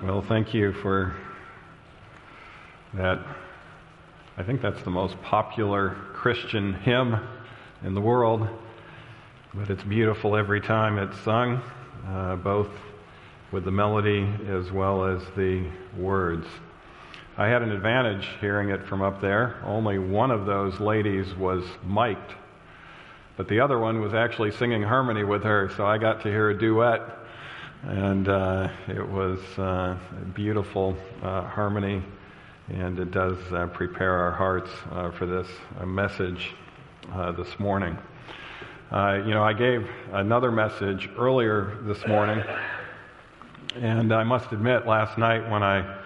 Well, thank you for that. I think that's the most popular Christian hymn in the world, but it's beautiful every time it's sung, both with the melody as well as the words. I had an advantage hearing it from up there. Only one of those ladies was mic'd, but the other one was actually singing harmony with her, so I got to hear a duet. And it was beautiful harmony, and it does prepare our hearts for this message this morning. I gave another message earlier this morning, and I must admit, last night when I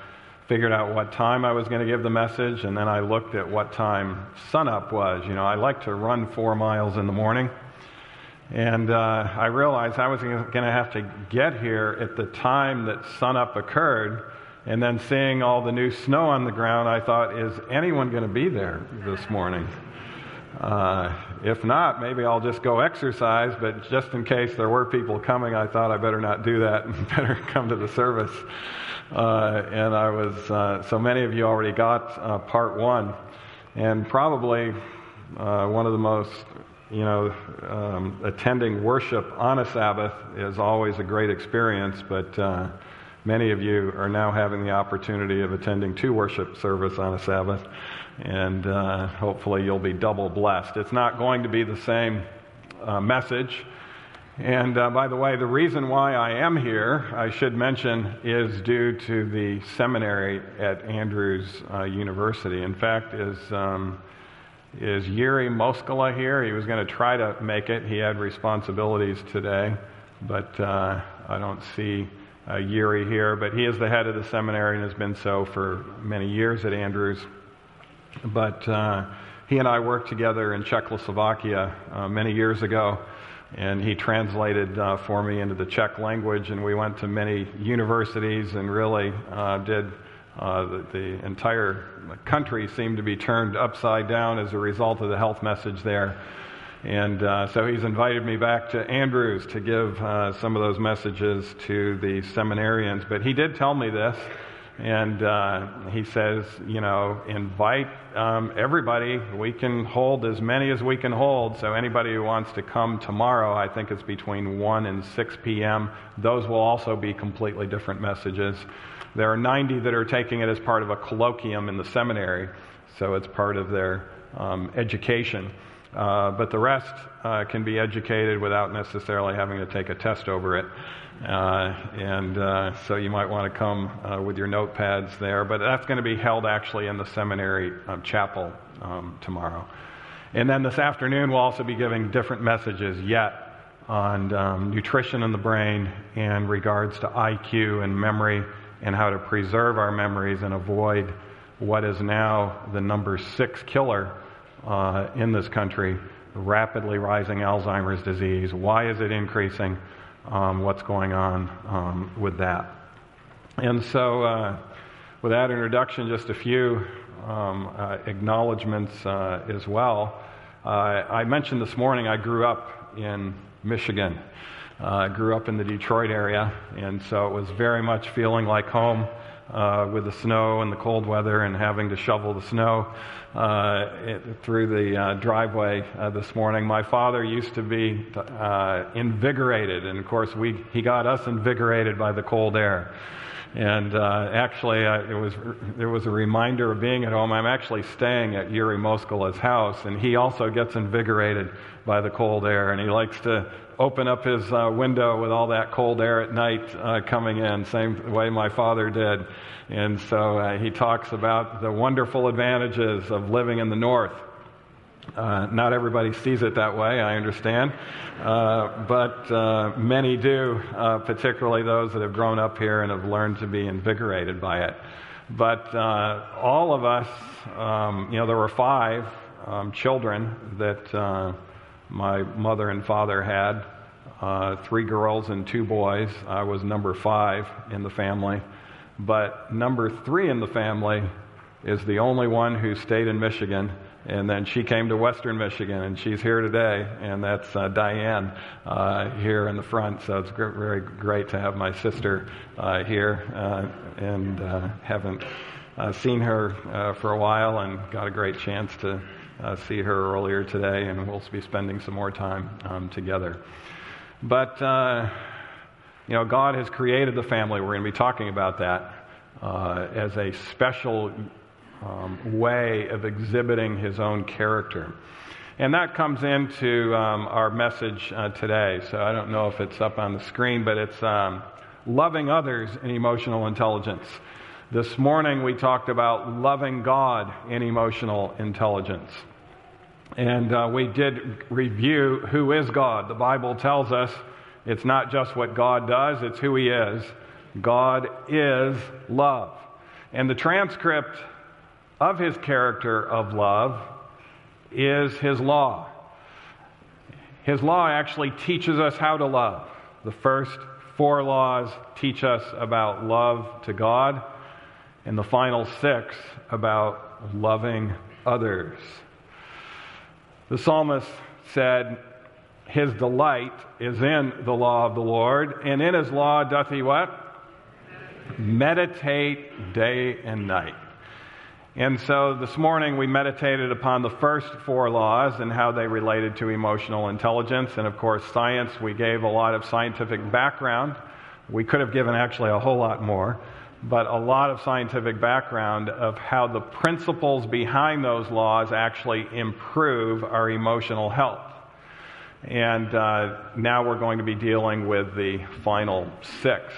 figured out what time I was going to give the message, and then I looked at what time sunup was. You know, I like to run 4 miles in the morning. And I realized I was going to have to get here at the time that sunup occurred, and then seeing all the new snow on the ground, I thought, is anyone going to be there this morning? If not, maybe I'll just go exercise, but just in case there were people coming, I thought I better not do that and better come to the service. And I was, so many of you already got part one, and probably one of the most attending worship on a Sabbath is always a great experience, but many of you are now having the opportunity of attending two worship service on a Sabbath, and hopefully you'll be double blessed. It's not going to be the same message. And by the way, the reason why I am here, I should mention, is due to the seminary at Andrews University. In fact, is Jiří Moskala here? He was going to try to make it. He had responsibilities today, but I don't see Jiří here. But he is the head of the seminary and has been so for many years at Andrews. But he and I worked together in Czechoslovakia many years ago, and he translated for me into the Czech language, and we went to many universities and really did... the entire country seemed to be turned upside down as a result of the health message there. And so he's invited me back to Andrews to give some of those messages to the seminarians. But he did tell me this, and he says, invite everybody. We can hold as many as we can hold. So anybody who wants to come tomorrow, I think it's between 1 and 6 p.m., those will also be completely different messages. There are 90 that are taking it as part of a colloquium in the seminary, so it's part of their education. But the rest can be educated without necessarily having to take a test over it. So you might want to come with your notepads there. But that's going to be held actually in the seminary chapel tomorrow. And then this afternoon we'll also be giving different messages yet on nutrition in the brain and regards to IQ and memory, and how to preserve our memories and avoid what is now the number 6 killer in this country, rapidly rising Alzheimer's disease. Why is it increasing? What's going on with that? And so with that introduction, just a few acknowledgments as well. I mentioned this morning I grew up in Michigan. I grew up in the Detroit area, and so it was very much feeling like home with the snow and the cold weather and having to shovel the snow through the driveway this morning. My father used to be invigorated, and of course he got us invigorated by the cold air. And actually, it was a reminder of being at home. I'm actually staying at Jiří Moskala's house, and he also gets invigorated by the cold air, and he likes to open up his window with all that cold air at night coming in, same way my father did. And so he talks about the wonderful advantages of living in the north. Not everybody sees it that way, I understand, but many do, particularly those that have grown up here and have learned to be invigorated by it. But all of us, there were 5 children that my mother and father had, 3 girls and 2 boys. I was number 5 in the family, but number 3 in the family is the only one who stayed in Michigan And then she came to Western Michigan, and she's here today, and that's Diane here in the front. So it's very great to have my sister here, and haven't seen her for a while, and got a great chance to see her earlier today, and we'll be spending some more time together. But, you know, God has created the family. We're going to be talking about that as a special way of exhibiting his own character. And that comes into our message today. So I don't know if it's up on the screen, but it's loving others and emotional intelligence. This morning we talked about loving God and emotional intelligence. And we did review who is God. The Bible tells us it's not just what God does, it's who he is. God is love. And the transcript of his character of love is his law. His law actually teaches us how to love. The first four laws teach us about love to God, and the final six about loving others. The psalmist said, his delight is in the law of the Lord, and in his law doth he what? Meditate day and night. And so this morning we meditated upon the first four laws and how they related to emotional intelligence. And of course, science, we gave a lot of scientific background. We could have given actually a whole lot more, but a lot of scientific background of how the principles behind those laws actually improve our emotional health. And now we're going to be dealing with the final six.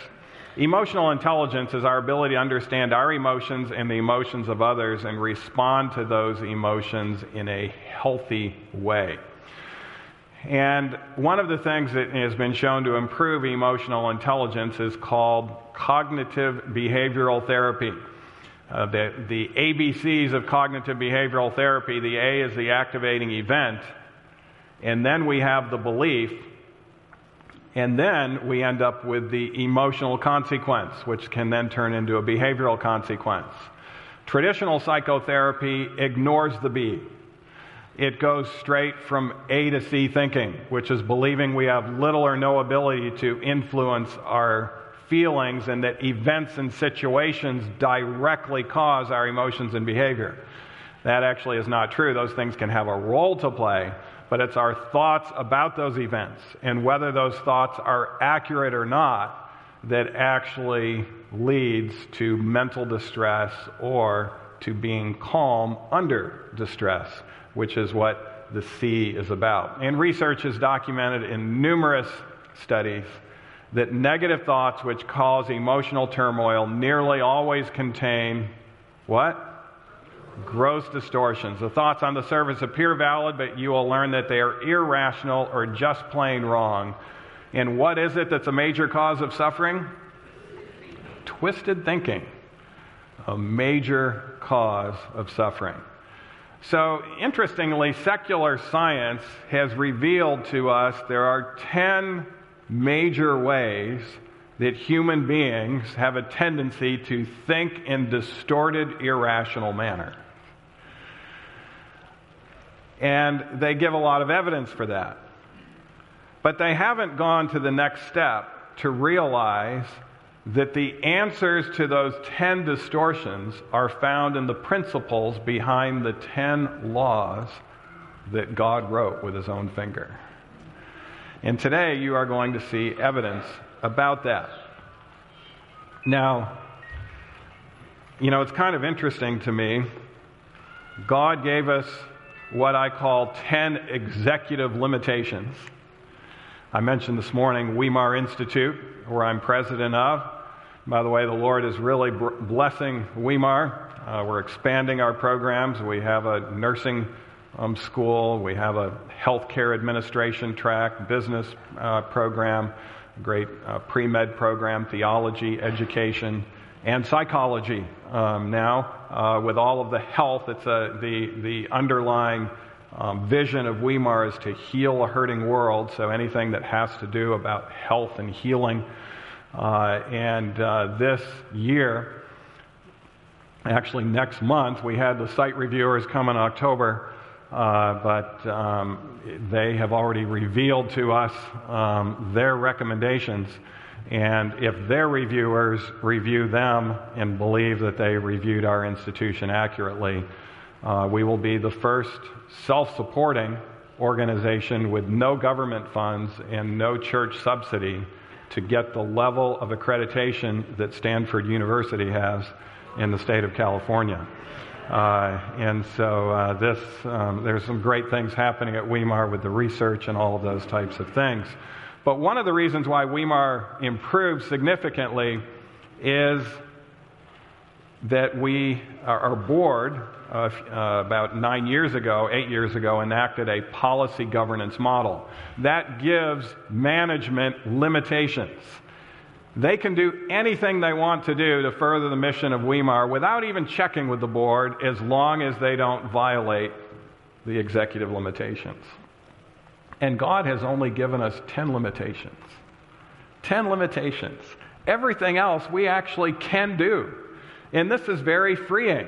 Emotional intelligence is our ability to understand our emotions and the emotions of others and respond to those emotions in a healthy way. And one of the things that has been shown to improve emotional intelligence is called cognitive behavioral therapy. The ABCs of cognitive behavioral therapy, the A is the activating event, and then we have the belief, and then we end up with the emotional consequence, which can then turn into a behavioral consequence. Traditional psychotherapy ignores the B. It goes straight from A to C thinking, which is believing we have little or no ability to influence our feelings and that events and situations directly cause our emotions and behavior. That actually is not true. Those things can have a role to play, but it's our thoughts about those events and whether those thoughts are accurate or not that actually leads to mental distress or to being calm under distress, which is what the C is about. And research has documented in numerous studies that negative thoughts which cause emotional turmoil nearly always contain what? Gross distortions. The thoughts on the surface appear valid, but you will learn that they are irrational or just plain wrong. And what is it that's a major cause of suffering? Twisted thinking. A major cause of suffering. So, interestingly, secular science has revealed to us there are 10 major ways that human beings have a tendency to think in distorted, irrational manner. And they give a lot of evidence for that. But they haven't gone to the next step to realize that the answers to those 10 distortions are found in the principles behind the 10 laws that God wrote with his own finger. And today you are going to see evidence about that. Now, you know, it's kind of interesting to me. God gave us what I call 10 executive limitations. I mentioned this morning Weimar Institute, where I'm president of. By the way, the Lord is really blessing Weimar. We're expanding our programs. We have a nursing school. We have a healthcare administration track, business program, great pre-med program, theology, education, and psychology now. With all of the health, it's the underlying vision of Weimar is to heal a hurting world, so anything that has to do about health and healing. This year, actually next month. We had the site reviewers come in October, but they have already revealed to us their recommendations. And if their reviewers review them and believe that they reviewed our institution accurately, we will be the first self-supporting organization with no government funds and no church subsidy to get the level of accreditation that Stanford University has in the state of California. There's some great things happening at Weimar with the research and all of those types of things. But one of the reasons why Weimar improved significantly is that our board, about 8 years ago, enacted a policy governance model. That gives management limitations. They can do anything they want to do to further the mission of Weimar without even checking with the board, as long as they don't violate the executive limitations. And God has only given us 10 limitations. 10 limitations. Everything else we actually can do. And this is very freeing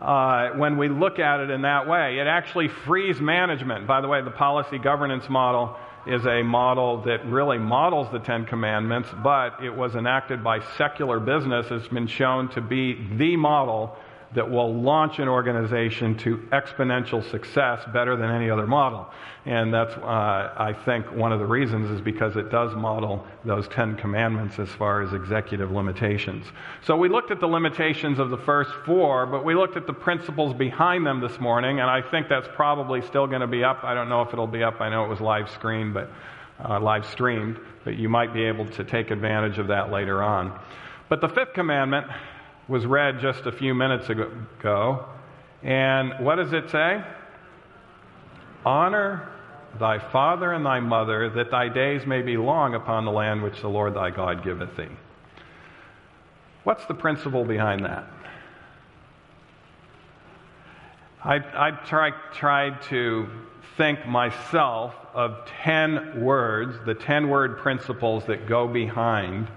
when we look at it in that way. It actually frees management. By the way, the policy governance model is a model that really models the Ten Commandments, but it was enacted by secular business. It's been shown to be the model that will launch an organization to exponential success better than any other model. And that's, I think, one of the reasons is because it does model those 10 commandments as far as executive limitations. So we looked at the limitations of the first 4, but we looked at the principles behind them this morning, and I think that's probably still going to be up. I don't know if it'll be up. I know it was live streamed, but you might be able to take advantage of that later on. But the 5th commandment was read just a few minutes ago. And what does it say? Honor thy father and thy mother, that thy days may be long upon the land which the Lord thy God giveth thee. What's the principle behind that? I tried to think myself of 10 words, the 10-word principles that go behind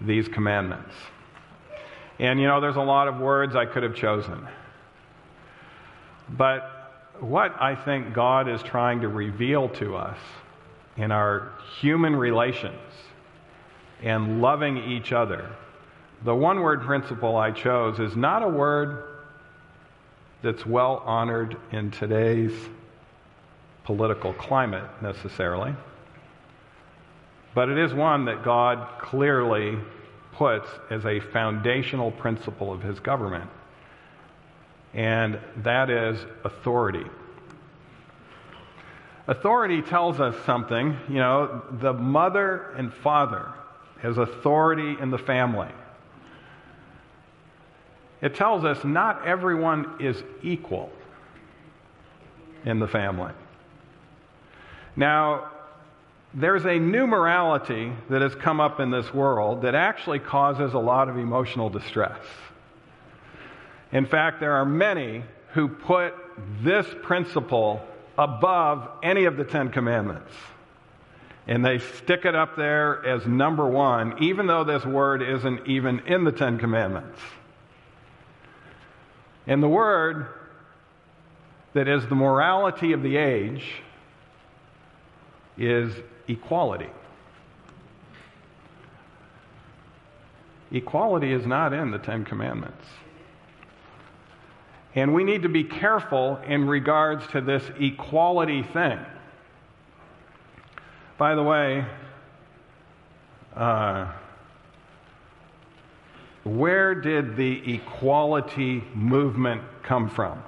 these commandments. And, you know, there's a lot of words I could have chosen. But what I think God is trying to reveal to us in our human relations and loving each other, the one-word principle I chose is not a word that's well honored in today's political climate necessarily, but it is one that God clearly puts as a foundational principle of his government, and that is authority. Authority tells us something. You know, the mother and father has authority in the family. It tells us not everyone is equal in the family. Now, there's a new morality that has come up in this world that actually causes a lot of emotional distress. In fact, there are many who put this principle above any of the 10 commandments. And they stick it up there as number one, even though this word isn't even in the 10 commandments. And the word that is the morality of the age is equality. Equality is not in the 10 Commandments. And we need to be careful in regards to this equality thing. By the way, where did the equality movement come from?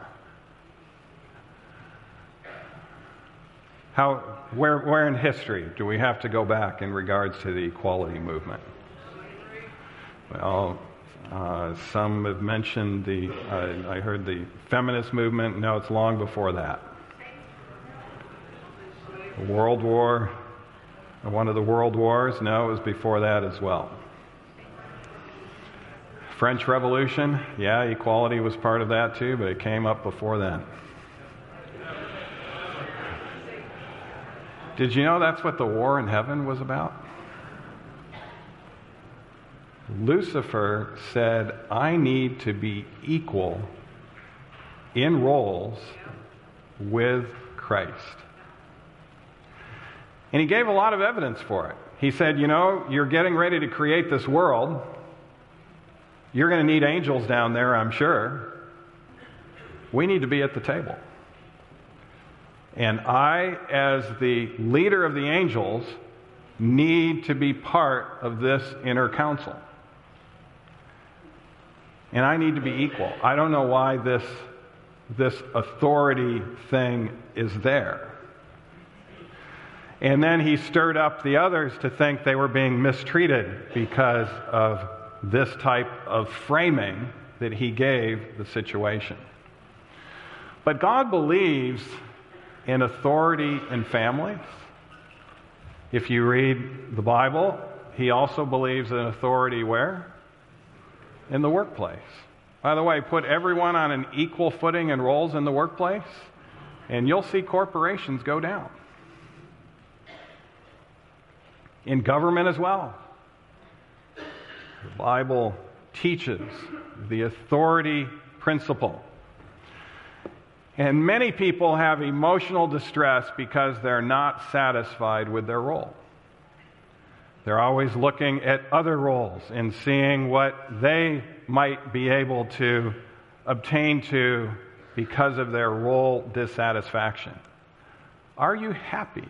Where in history do we have to go back in regards to the equality movement? Well, some have mentioned I heard the feminist movement. No, it's long before that. One of the world wars? No, it was before that as well. French Revolution? Yeah, equality was part of that too, but it came up before then. Did you know that's what the war in heaven was about? Lucifer said, I need to be equal in roles with Christ. And he gave a lot of evidence for it. He said, you know, you're getting ready to create this world. You're going to need angels down there, I'm sure. We need to be at the table. And I, as the leader of the angels, need to be part of this inner council. And I need to be equal. I don't know why this authority thing is there. And then he stirred up the others to think they were being mistreated because of this type of framing that he gave the situation. But God believes in authority and families. If you read the Bible, he also believes in authority where? In the workplace. By the way, put everyone on an equal footing and roles in the workplace, and you'll see corporations go down. In government as well. The Bible teaches the authority principle. And many people have emotional distress because they're not satisfied with their role. They're always looking at other roles and seeing what they might be able to obtain to because of their role dissatisfaction. Are you happy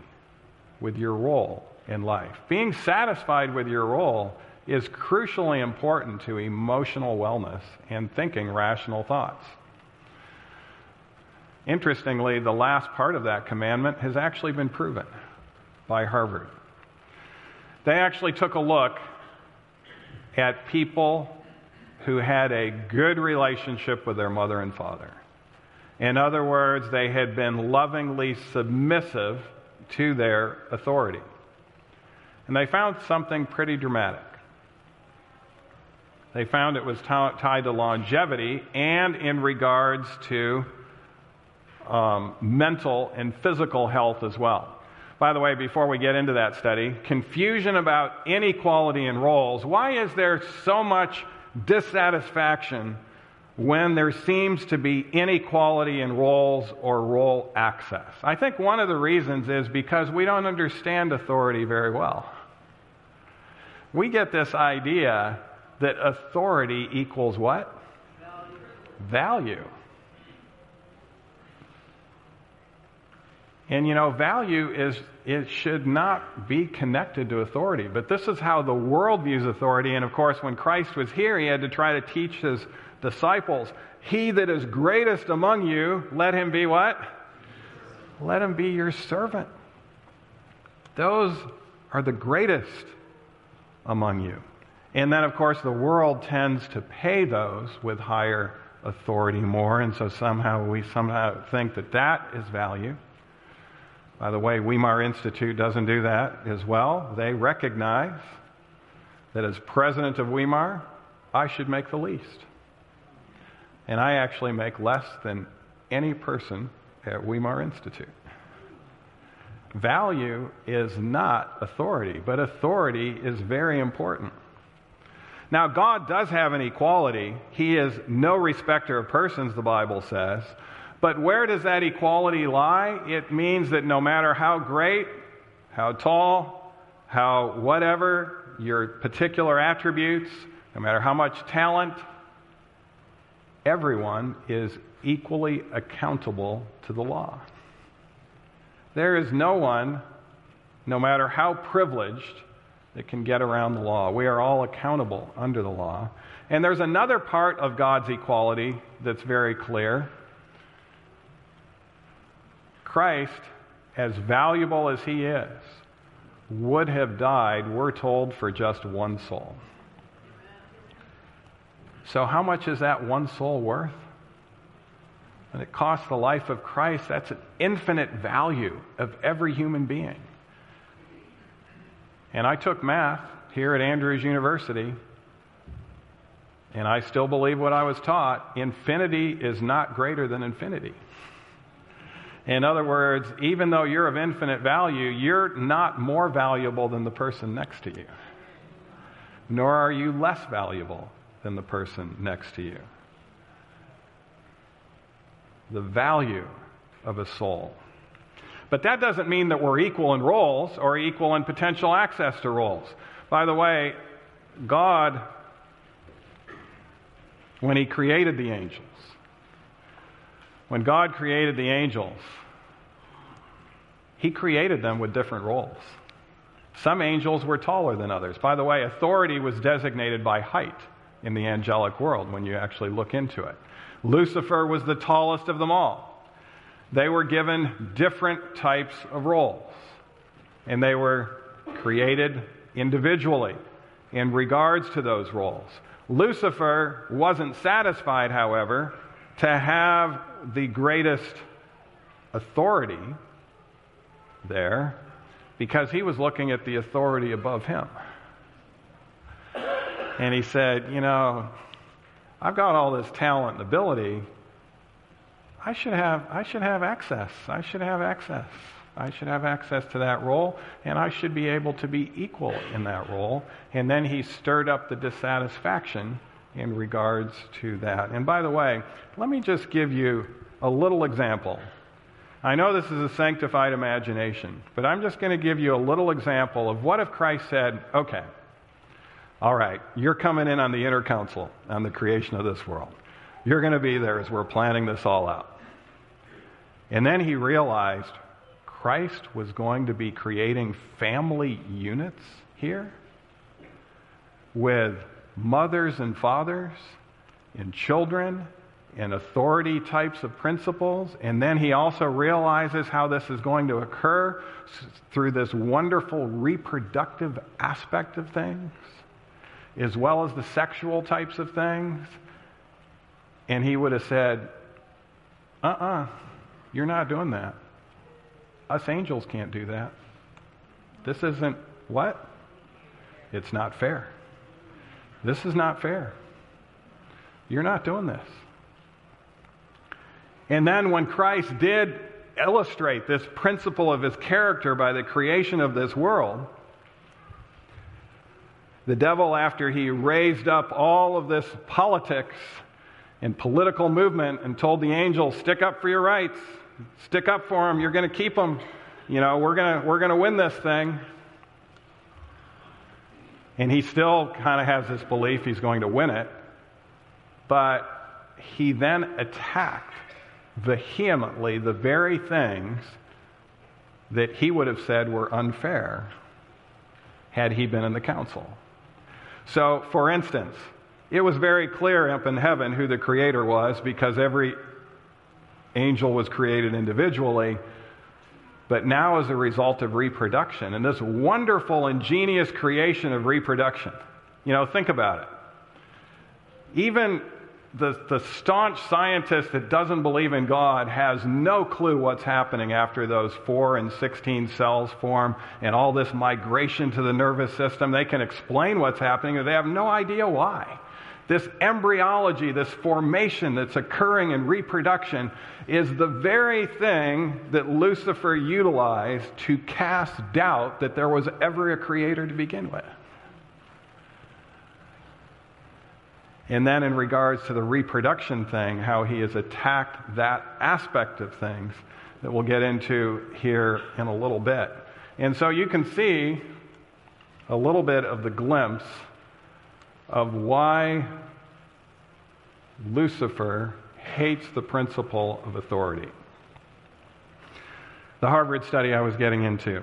with your role in life? Being satisfied with your role is crucially important to emotional wellness and thinking rational thoughts. Interestingly, the last part of that commandment has actually been proven by Harvard. They actually took a look at people who had a good relationship with their mother and father. In other words, they had been lovingly submissive to their authority. And they found something pretty dramatic. They found it was tied to longevity and in regards to mental and physical health as well. By the way, before we get into that study, confusion about inequality in roles. Why is there so much dissatisfaction when there seems to be inequality in roles or role access? I think one of the reasons is because we don't understand authority very well. We get this idea that authority equals what? Value. And you know, value it should not be connected to authority. But this is how the world views authority. And of course, when Christ was here, he had to try to teach his disciples, he that is greatest among you, let him be what? Let him be your servant. Those are the greatest among you. And then, of course, the world tends to pay those with higher authority more. And so we somehow think that is value. By the way, Weimar Institute doesn't do that as well. They recognize that as president of Weimar, I should make the least. And I actually make less than any person at Weimar Institute. Value is not authority, but authority is very important. Now, God does have an equality. He is no respecter of persons, the Bible says. But where does that equality lie? It means that no matter how great, how tall, how whatever your particular attributes, no matter how much talent, everyone is equally accountable to the law. There is no one, no matter how privileged, that can get around the law. We are all accountable under the law. And there's another part of God's equality that's very clear. Christ, as valuable as he is, would have died, we're told, for just one soul. So how much is that one soul worth? And it costs the life of Christ. That's an infinite value of every human being. And I took math here at Andrews University, and I still believe what I was taught. Infinity is not greater than infinity. In other words, even though you're of infinite value, you're not more valuable than the person next to you. nor are you less valuable than the person next to you. The value of a soul. But that doesn't mean that we're equal in roles or equal in potential access to roles. By the way, God, when he created the angels, he created them with different roles. Some angels were taller than others. By the way, authority was designated by height in the angelic world when you actually look into it. Lucifer was the tallest of them all. They were given different types of roles, and they were created individually in regards to those roles. Lucifer wasn't satisfied, however, to have the greatest authority there, because he was looking at the authority above him. And he said, you know, I've got all this talent and ability. I should have access. I should have access to that role, and I should be able to be equal in that role. And then he stirred up the dissatisfaction in regards to that. And by the way, let me just give you a little example. I know this is a sanctified imagination, but I'm just going to give you a little example of what if Christ said, okay, all right, you're coming in on the inner council on the creation of this world. You're going to be there as we're planning this all out. And then he realized Christ was going to be creating family units here with mothers and fathers and children and authority types of principles. And then he also realizes how this is going to occur through this wonderful reproductive aspect of things, as well as the sexual types of things. And he would have said, you're not doing that. Us angels can't do that. This isn't what? It's not fair. This is not fair. You're not doing this. And then when Christ did illustrate this principle of his character by the creation of this world, the devil, after he raised up all of this politics and political movement and told the angels, stick up for your rights, stick up for them, you're going to keep them, you know, we're going to win this thing. And he still kind of has this belief he's going to win it, but he then attacked vehemently the very things that he would have said were unfair had he been in the council. So, for instance, it was very clear up in heaven who the creator was, because every angel was created individually. But now, as a result of reproduction, and this wonderful, ingenious creation of reproduction, you know, think about it. Even the staunch scientist that doesn't believe in God has no clue what's happening after those 4 and 16 cells form and all this migration to the nervous system. They can explain what's happening, but they have no idea why. This embryology, this formation that's occurring in reproduction, is the very thing that Lucifer utilized to cast doubt that there was ever a creator to begin with. And then in regards to the reproduction thing, how he has attacked that aspect of things that we'll get into here in a little bit. And so you can see a little bit of the glimpse of why Lucifer hates the principle of authority. The Harvard study I was getting into,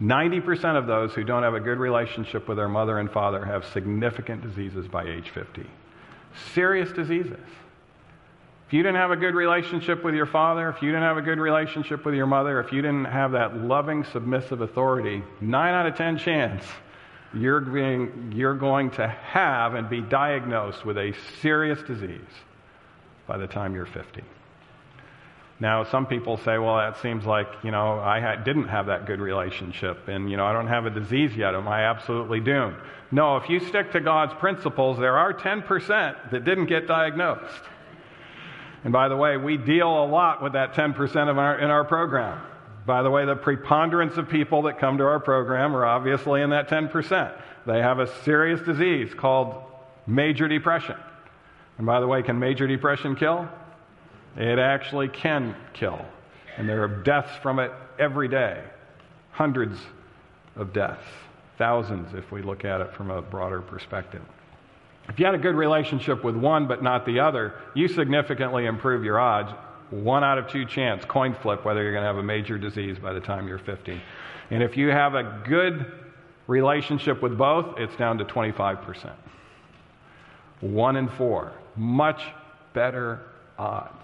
90% of those who don't have a good relationship with their mother and father have significant diseases by age 50. Serious diseases. If you didn't have a good relationship with your father, if you didn't have a good relationship with your mother, if you didn't have that loving, submissive authority, 9 out of 10 chance you're going to have and be diagnosed with a serious disease by the time you're 50. Now, some people say, well, that seems like, you know, I didn't have that good relationship, and, you know, I don't have a disease yet. Am I absolutely doomed? No, if you stick to God's principles, there are 10% that didn't get diagnosed. And by the way, we deal a lot with that 10% in our program. By the way, the preponderance of people that come to our program are obviously in that 10%. They have a serious disease called major depression. And by the way, can major depression kill? It actually can kill. And there are deaths from it every day. Hundreds of deaths. Thousands if we look at it from a broader perspective. If you had a good relationship with one but not the other, you significantly improve your odds. 1 out of 2 chance, coin flip, whether you're going to have a major disease by the time you're 50. And if you have a good relationship with both, it's down to 25%. 1 in 4. Much better odds.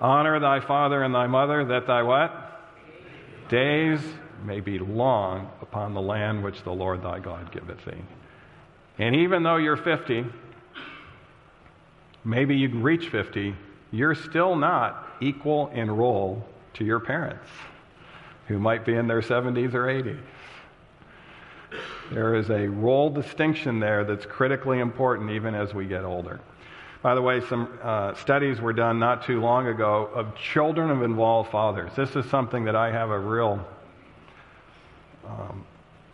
Honor thy father and thy mother, that thy what? Days may be long upon the land which the Lord thy God giveth thee. And even though you're 50, maybe you can reach 50, you're still not equal in role to your parents, who might be in their 70s or 80s. There is a role distinction there that's critically important even as we get older. By the way, some studies were done not too long ago of children of involved fathers. This is something that I have a real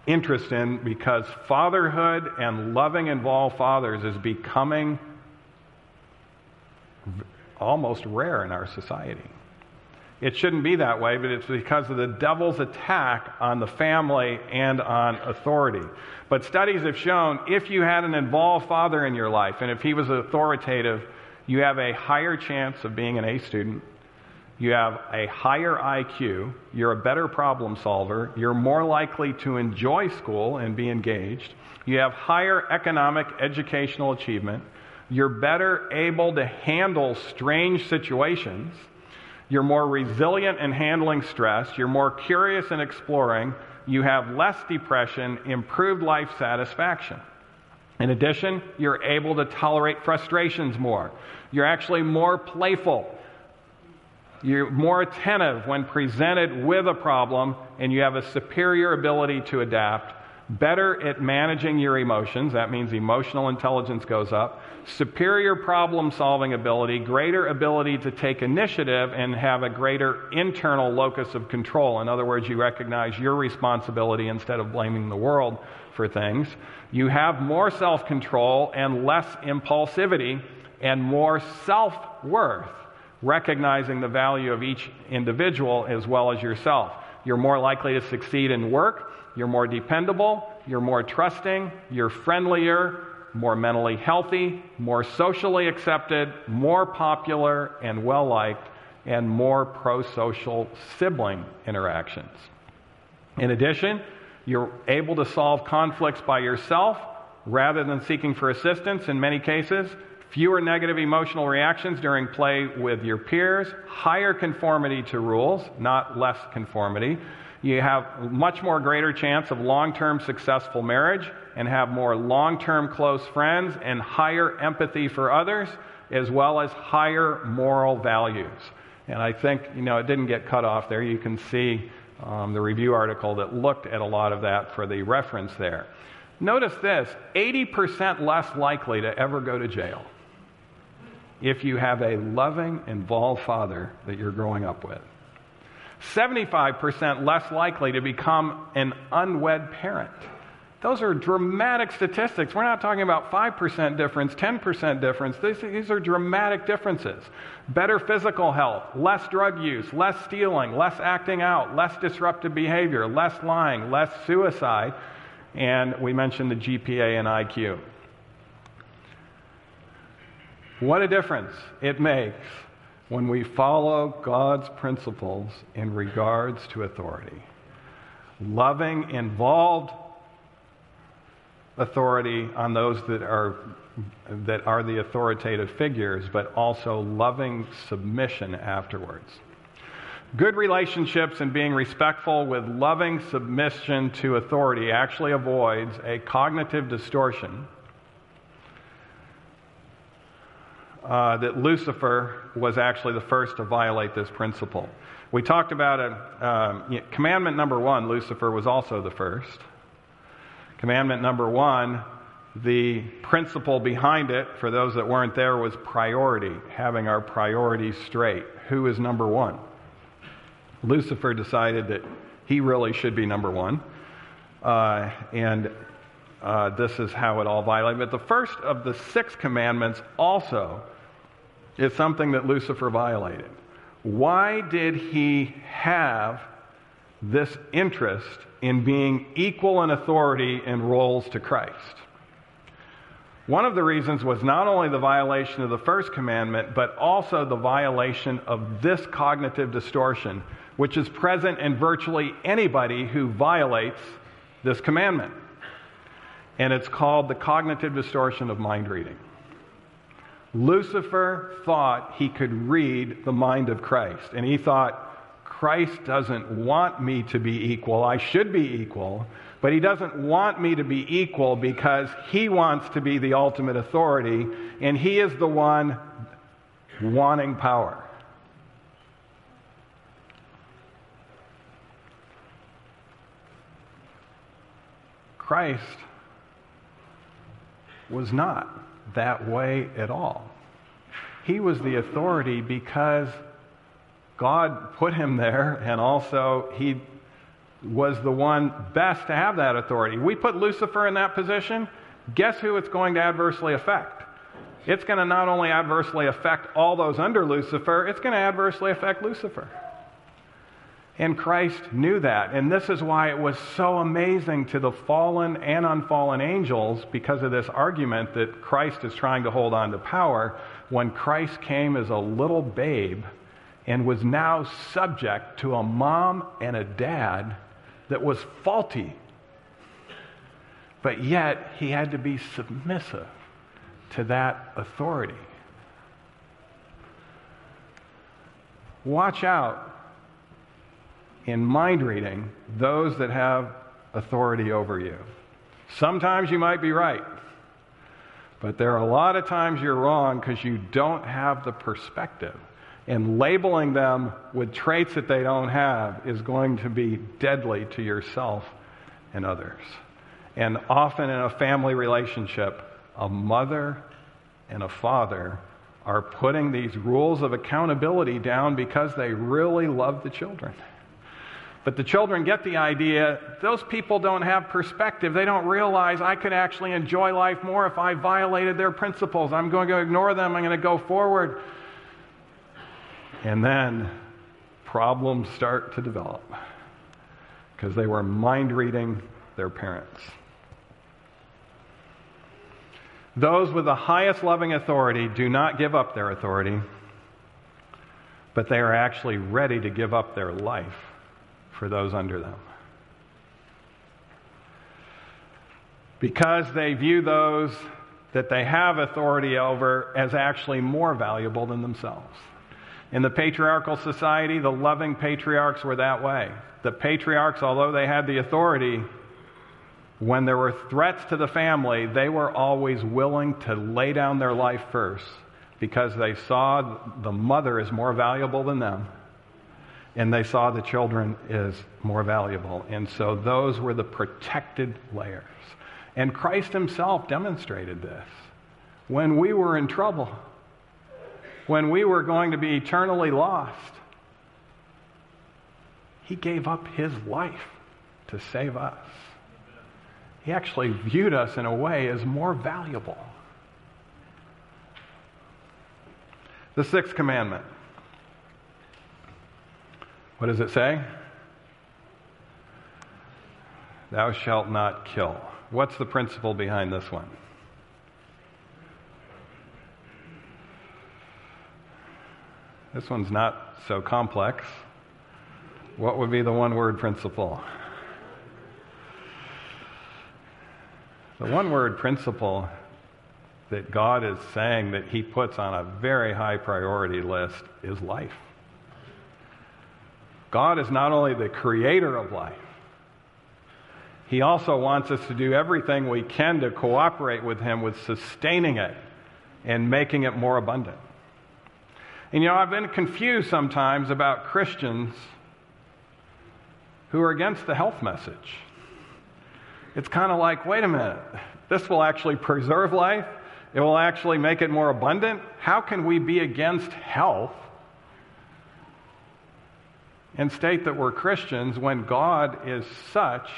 interest in, because fatherhood and loving involved fathers is becoming almost rare in our society. It shouldn't be that way, but it's because of the devil's attack on the family and on authority. But studies have shown if you had an involved father in your life, and if he was authoritative, you have a higher chance of being an A student. You have a higher IQ. You're a better problem solver. You're more likely to enjoy school and be engaged. You have higher economic educational achievement. You're better able to handle strange situations. You're more resilient in handling stress. You're more curious in exploring. You have less depression, improved life satisfaction. In addition, you're able to tolerate frustrations more. You're actually more playful. You're more attentive when presented with a problem, and you have a superior ability to adapt. Better at managing your emotions, that means emotional intelligence goes up, superior problem-solving ability, greater ability to take initiative and have a greater internal locus of control. In other words, you recognize your responsibility instead of blaming the world for things. You have more self-control and less impulsivity and more self-worth, recognizing the value of each individual as well as yourself. You're more likely to succeed in work. You're more dependable, you're more trusting, you're friendlier, more mentally healthy, more socially accepted, more popular and well-liked, and more pro-social sibling interactions. In addition, you're able to solve conflicts by yourself rather than seeking for assistance in many cases, fewer negative emotional reactions during play with your peers, higher conformity to rules, not less conformity. You have much more greater chance of long-term successful marriage and have more long-term close friends and higher empathy for others, as well as higher moral values. And I think, it didn't get cut off there. You can see the review article that looked at a lot of that for the reference there. Notice this, 80% less likely to ever go to jail if you have a loving, involved father that you're growing up with. 75% less likely to become an unwed parent. Those are dramatic statistics. We're not talking about 5% difference, 10% difference. These are dramatic differences. Better physical health, less drug use, less stealing, less acting out, less disruptive behavior, less lying, less suicide. And we mentioned the GPA and IQ. What a difference it makes when we follow God's principles in regards to authority. Loving, involved authority on those that are the authoritative figures, but also loving submission afterwards. Good relationships and being respectful with loving submission to authority actually avoids a cognitive distortion that Lucifer was actually the first to violate this principle. We talked about commandment number 1, Lucifer was also the first. Commandment number 1, the principle behind it, for those that weren't there, was priority, having our priorities straight. Who is number 1? Lucifer decided that he really should be number one. This is how it all violated. But the first of the six commandments also is something that Lucifer violated. Why did he have this interest in being equal in authority and roles to Christ? One of the reasons was not only the violation of the first commandment, but also the violation of this cognitive distortion, which is present in virtually anybody who violates this commandment. And it's called the cognitive distortion of mind reading. Lucifer thought he could read the mind of Christ, and he thought, Christ doesn't want me to be equal. I should be equal, but he doesn't want me to be equal because he wants to be the ultimate authority, and he is the one wanting power. Christ was not that way at all. He was the authority because God put him there, and also he was the one best to have that authority. We put Lucifer in that position, guess who it's going to adversely affect? It's going to not only adversely affect all those under Lucifer, it's going to adversely affect Lucifer. And Christ knew that, and this is why it was so amazing to the fallen and unfallen angels, because of this argument that Christ is trying to hold on to power, when Christ came as a little babe and was now subject to a mom and a dad that was faulty. But yet, he had to be submissive to that authority. Watch out in mind reading those that have authority over you. Sometimes you might be right, but there are a lot of times you're wrong because you don't have the perspective. And labeling them with traits that they don't have is going to be deadly to yourself and others. And often in a family relationship, a mother and a father are putting these rules of accountability down because they really love the children. But the children get the idea, those people don't have perspective. They don't realize I could actually enjoy life more if I violated their principles. I'm going to ignore them. I'm going to go forward. And then problems start to develop because they were mind-reading their parents. Those with the highest loving authority do not give up their authority, but they are actually ready to give up their life for those under them. Because they view those that they have authority over as actually more valuable than themselves. In the patriarchal society, the loving patriarchs were that way. The patriarchs, although they had the authority, when there were threats to the family, they were always willing to lay down their life first because they saw the mother as more valuable than them, and they saw the children as more valuable. And so those were the protected layers. And Christ himself demonstrated this. When we were in trouble, when we were going to be eternally lost, he gave up his life to save us. He actually viewed us in a way as more valuable. The sixth commandment. What does it say? Thou shalt not kill. What's the principle behind this one? This one's not so complex. What would be the one-word principle? The one-word principle that God is saying that he puts on a very high priority list is life. God is not only the creator of life, he also wants us to do everything we can to cooperate with him with sustaining it and making it more abundant. And you know, I've been confused sometimes about Christians who are against the health message. It's kind of like, wait a minute, this will actually preserve life. It will actually make it more abundant. How can we be against health and state that we're Christians when God is such,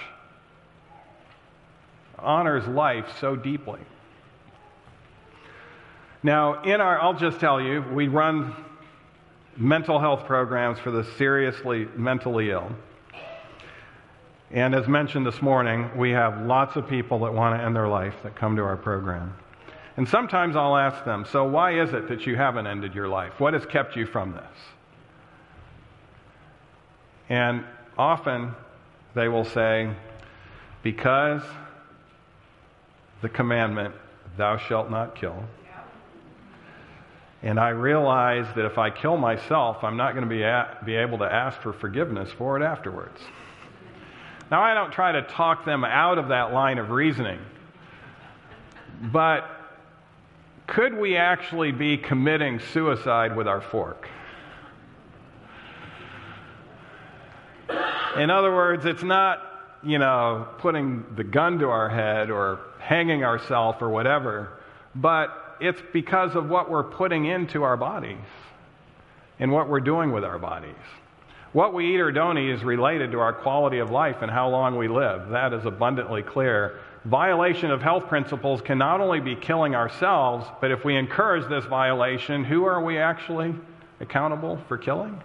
honors life so deeply. Now, I'll just tell you, we run mental health programs for the seriously mentally ill. And as mentioned this morning, we have lots of people that want to end their life that come to our program. And sometimes I'll ask them, so why is it that you haven't ended your life? What has kept you from this? And often they will say, because the commandment, thou shalt not kill. And I realize that if I kill myself, I'm not going to be able to ask for forgiveness for it afterwards. Now, I don't try to talk them out of that line of reasoning, but could we actually be committing suicide with our fork? In other words, it's not, putting the gun to our head or hanging ourselves or whatever, but it's because of what we're putting into our bodies and what we're doing with our bodies. What we eat or don't eat is related to our quality of life and how long we live. That is abundantly clear. Violation of health principles can not only be killing ourselves, but if we encourage this violation, who are we actually accountable for killing?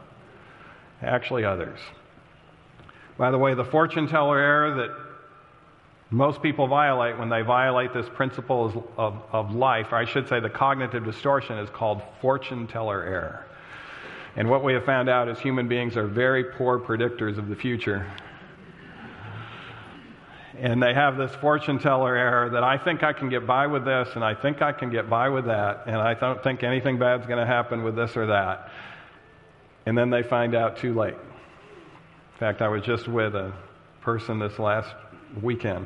Actually, others. By the way, the fortune teller error that most people violate when they violate this principle of life, or I should say the cognitive distortion, is called fortune teller error. And what we have found out is human beings are very poor predictors of the future. And they have this fortune teller error that I think I can get by with this, and I think I can get by with that, and I don't think anything bad's going to happen with this or that. And then they find out too late. In fact, I was just with a person this last weekend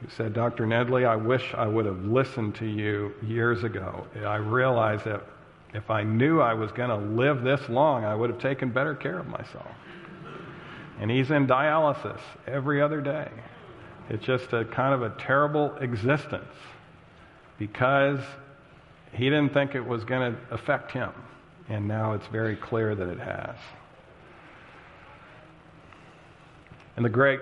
who said, Dr. Nedley, I wish I would have listened to you years ago. I realized that if I knew I was going to live this long, I would have taken better care of myself. And he's in dialysis every other day. It's just a kind of a terrible existence because he didn't think it was going to affect him. And now it's very clear that it has. In the great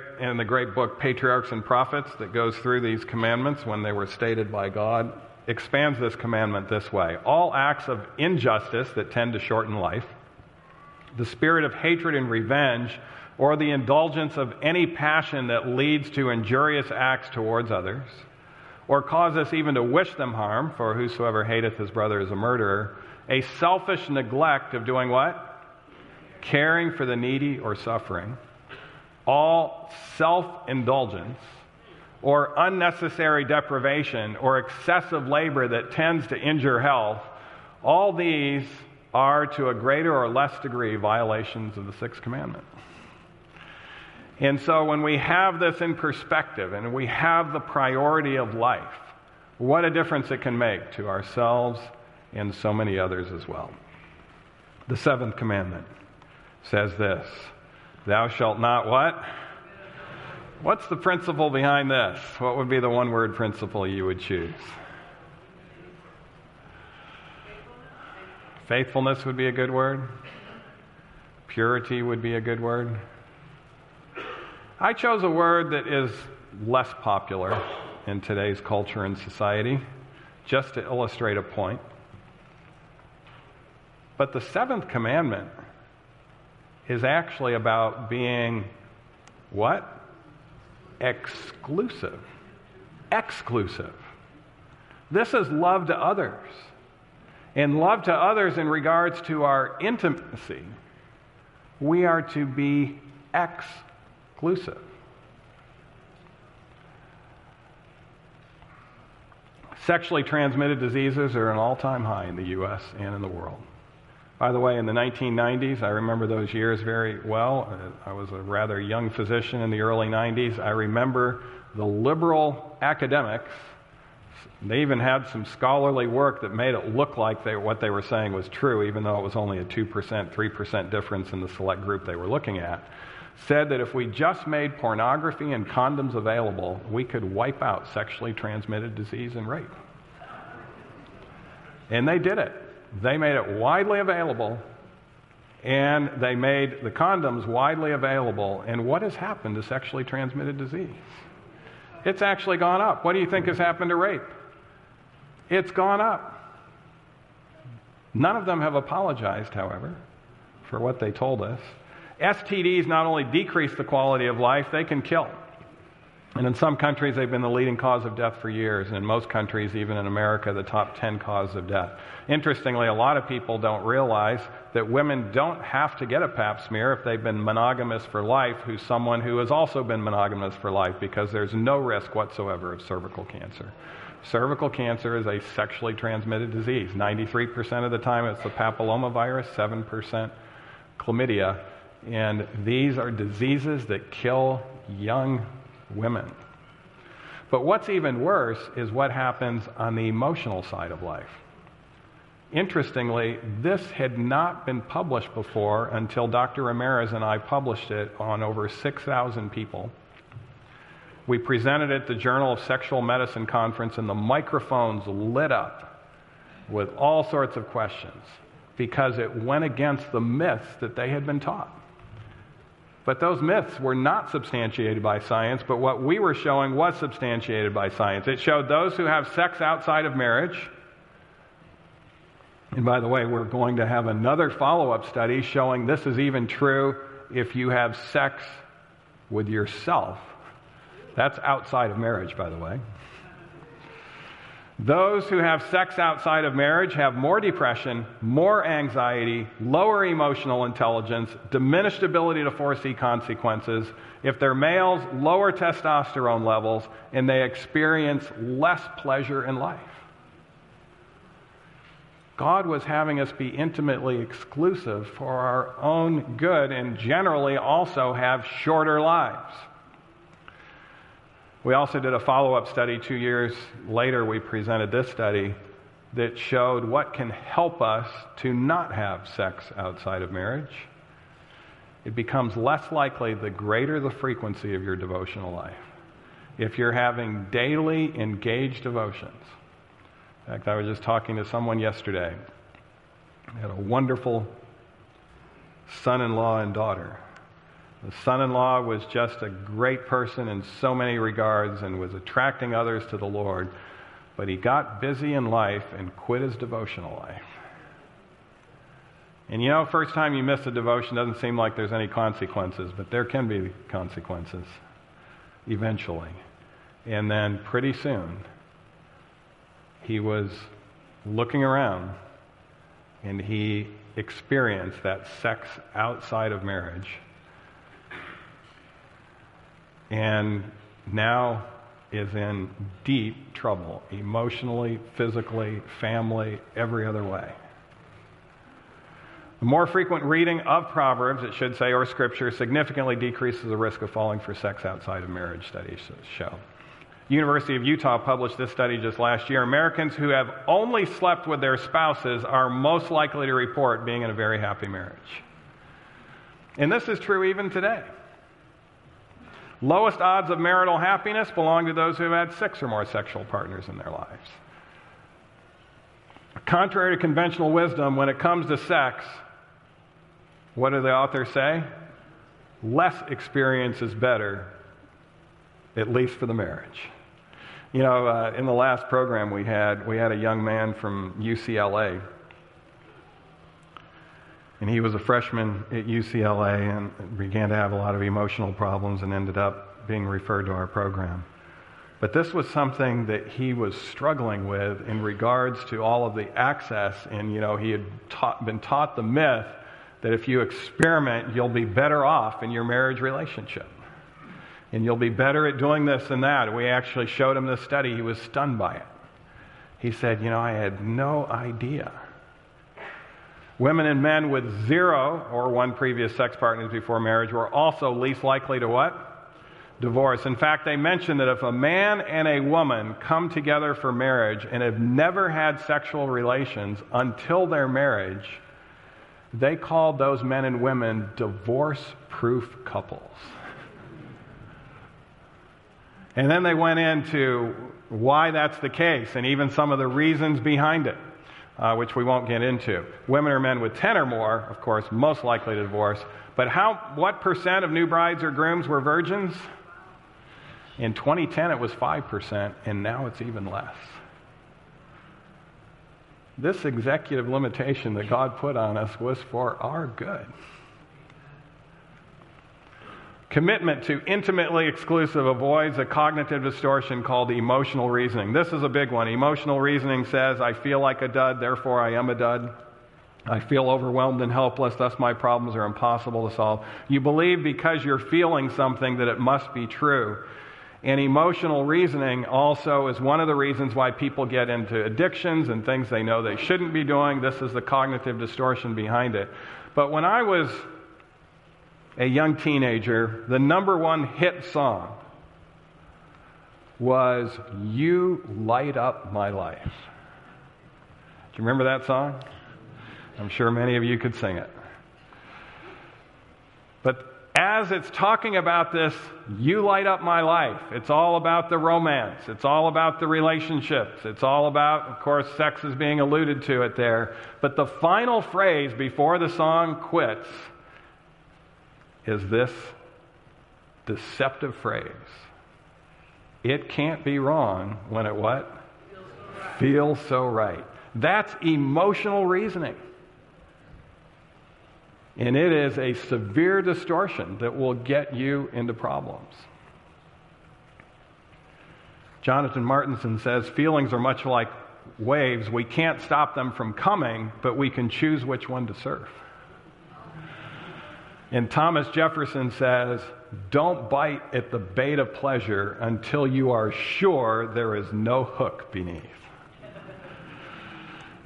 book, Patriarchs and Prophets, that goes through these commandments when they were stated by God, expands this commandment this way. All acts of injustice that tend to shorten life, the spirit of hatred and revenge, or the indulgence of any passion that leads to injurious acts towards others, or cause us even to wish them harm, for whosoever hateth his brother is a murderer, a selfish neglect of doing what? Caring for the needy or suffering, all self-indulgence or unnecessary deprivation or excessive labor that tends to injure health, all these are to a greater or less degree violations of the Sixth Commandment. And so when we have this in perspective and we have the priority of life, what a difference it can make to ourselves and so many others as well. The Seventh Commandment says this, thou shalt not what? What's the principle behind this? What would be the one-word principle you would choose? Faithfulness would be a good word. Purity would be a good word. I chose a word that is less popular in today's culture and society, just to illustrate a point. But the Seventh Commandment is actually about being what? Exclusive. Exclusive. This is love to others. And love to others in regards to our intimacy, we are to be exclusive. Sexually transmitted diseases are an all-time high in the U.S. and in the world. By the way, in the 1990s, I remember those years very well. I was a rather young physician in the early 90s. I remember the liberal academics. They even had some scholarly work that made it look like what they were saying was true, even though it was only a 2%, 3% difference in the select group they were looking at, said that if we just made pornography and condoms available, we could wipe out sexually transmitted disease and rape. And they did it. They made it widely available, and they made the condoms widely available. And what has happened to sexually transmitted disease? It's actually gone up. What do you think has happened to rape? It's gone up. None of them have apologized, however, for what they told us. STDs not only decrease the quality of life, they can kill. And in some countries, they've been the leading cause of death for years. And in most countries, even in America, the top 10 causes of death. Interestingly, a lot of people don't realize that women don't have to get a pap smear if they've been monogamous for life, who's someone who has also been monogamous for life, because there's no risk whatsoever of cervical cancer. Cervical cancer is a sexually transmitted disease. 93% of the time it's the papillomavirus, 7% chlamydia. And these are diseases that kill young women. But what's even worse is what happens on the emotional side of life. Interestingly, this had not been published before until Dr. Ramirez and I published it on over 6,000 people. We presented it at the Journal of Sexual Medicine conference, and the microphones lit up with all sorts of questions because it went against the myths that they had been taught. But those myths were not substantiated by science, but what we were showing was substantiated by science. It showed those who have sex outside of marriage, and by the way, we're going to have another follow-up study showing this is even true if you have sex with yourself. That's outside of marriage, by the way. Those who have sex outside of marriage have more depression, more anxiety, lower emotional intelligence, diminished ability to foresee consequences. If they're males, lower testosterone levels, and they experience less pleasure in life. God was having us be intimately exclusive for our own good and generally also have shorter lives. We also did a follow-up study 2 years later. We presented this study that showed what can help us to not have sex outside of marriage. It becomes less likely the greater the frequency of your devotional life. If you're having daily engaged devotions. In fact, I was just talking to someone yesterday. I had a wonderful son-in-law and daughter. The son-in-law was just a great person in so many regards and was attracting others to the Lord, but he got busy in life and quit his devotional life. And you know, first time you miss a devotion, doesn't seem like there's any consequences, but there can be consequences eventually. And then pretty soon, he was looking around and he experienced that sex outside of marriage. And now is in deep trouble, emotionally, physically, family, every other way. The more frequent reading of Proverbs, it should say, or Scripture, significantly decreases the risk of falling for sex outside of marriage, studies show. University of Utah published this study just last year. Americans who have only slept with their spouses are most likely to report being in a very happy marriage. And this is true even today. Lowest odds of marital happiness belong to those who have had 6 or more sexual partners in their lives. Contrary to conventional wisdom, when it comes to sex, what do the authors say? Less experience is better, at least for the marriage. You know, in the last program we had a young man from UCLA. And he was a freshman at UCLA and began to have a lot of emotional problems and ended up being referred to our program. But this was something that he was struggling with in regards to all of the access. And, you know, he had been taught the myth that if you experiment, you'll be better off in your marriage relationship. And you'll be better at doing this and that. We actually showed him this study. He was stunned by it. He said, you know, I had no idea. Women and men with 0 or 1 previous sex partners before marriage were also least likely to what? Divorce. In fact, they mentioned that if a man and a woman come together for marriage and have never had sexual relations until their marriage, they called those men and women divorce-proof couples. And then they went into why that's the case and even some of the reasons behind it. which we won't get into. Women or men with 10 or more, of course, most likely to divorce. But what percent of new brides or grooms were virgins? In 2010, it was 5%, and now it's even less. This executive limitation that God put on us was for our good. Commitment to intimately exclusive avoids a cognitive distortion called emotional reasoning. This is a big one. Emotional reasoning says, I feel like a dud, therefore I am a dud. I feel overwhelmed and helpless, thus my problems are impossible to solve. You believe because you're feeling something that it must be true. And emotional reasoning also is one of the reasons why people get into addictions and things they know they shouldn't be doing. This is the cognitive distortion behind it. But when I was a young teenager, the #1 hit song was You Light Up My Life. Do you remember that song? I'm sure many of you could sing it. But as it's talking about this, you light up my life, it's all about the romance, it's all about the relationships, it's all about, of course, sex is being alluded to it there, but the final phrase before the song quits is this deceptive phrase. It can't be wrong when it what? Feels so right. That's emotional reasoning. And it is a severe distortion that will get you into problems. Jonathan Martinson says, feelings are much like waves. We can't stop them from coming, but we can choose which one to surf. And Thomas Jefferson says, don't bite at the bait of pleasure until you are sure there is no hook beneath.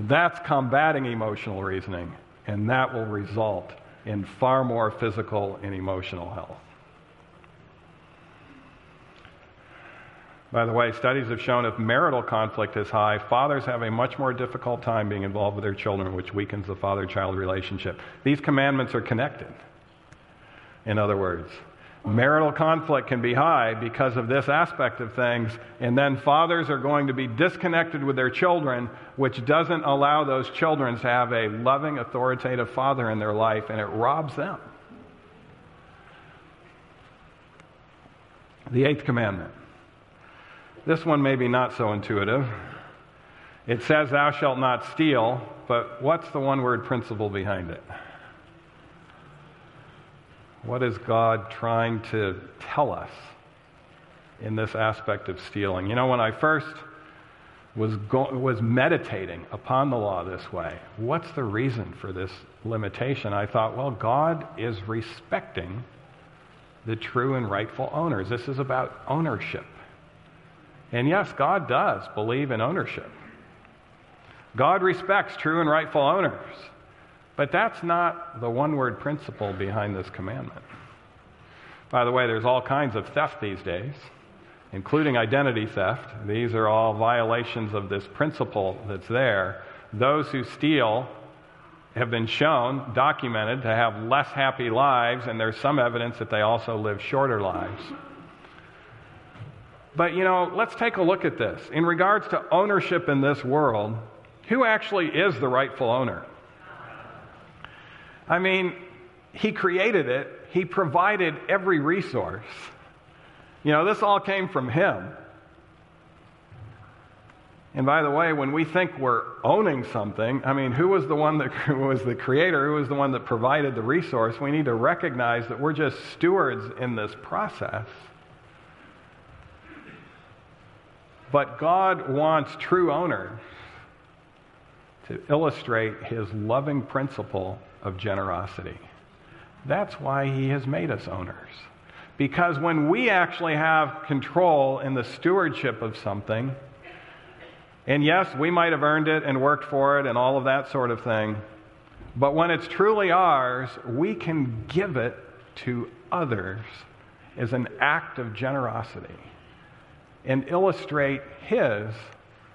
That's combating emotional reasoning. And that will result in far more physical and emotional health. By the way, studies have shown if marital conflict is high, fathers have a much more difficult time being involved with their children, which weakens the father-child relationship. These commandments are connected. In other words, marital conflict can be high because of this aspect of things, and then fathers are going to be disconnected with their children, which doesn't allow those children to have a loving, authoritative father in their life, and it robs them. The 8th commandment. This one may be not so intuitive. It says, thou shalt not steal, but what's the one-word principle behind it? What is God trying to tell us in this aspect of stealing? You know, when I first was meditating upon the law this way, what's the reason for this limitation? I thought, well, God is respecting the true and rightful owners. This is about ownership. And yes, God does believe in ownership. God respects true and rightful owners. But that's not the one-word principle behind this commandment. By the way, there's all kinds of theft these days, including identity theft. These are all violations of this principle that's there. Those who steal have been shown, documented, to have less happy lives, and there's some evidence that they also live shorter lives. But, you know, let's take a look at this. In regards to ownership in this world, who actually is the rightful owner? I mean, he created it. He provided every resource. You know, this all came from him. And by the way, when we think we're owning something, I mean, who was the one that was the creator? Who was the one that provided the resource? We need to recognize that we're just stewards in this process. But God wants true owners to illustrate his loving principle of generosity. That's why he has made us owners. Because when we actually have control in the stewardship of something, and yes, we might have earned it and worked for it and all of that sort of thing, but when it's truly ours, we can give it to others as an act of generosity and illustrate his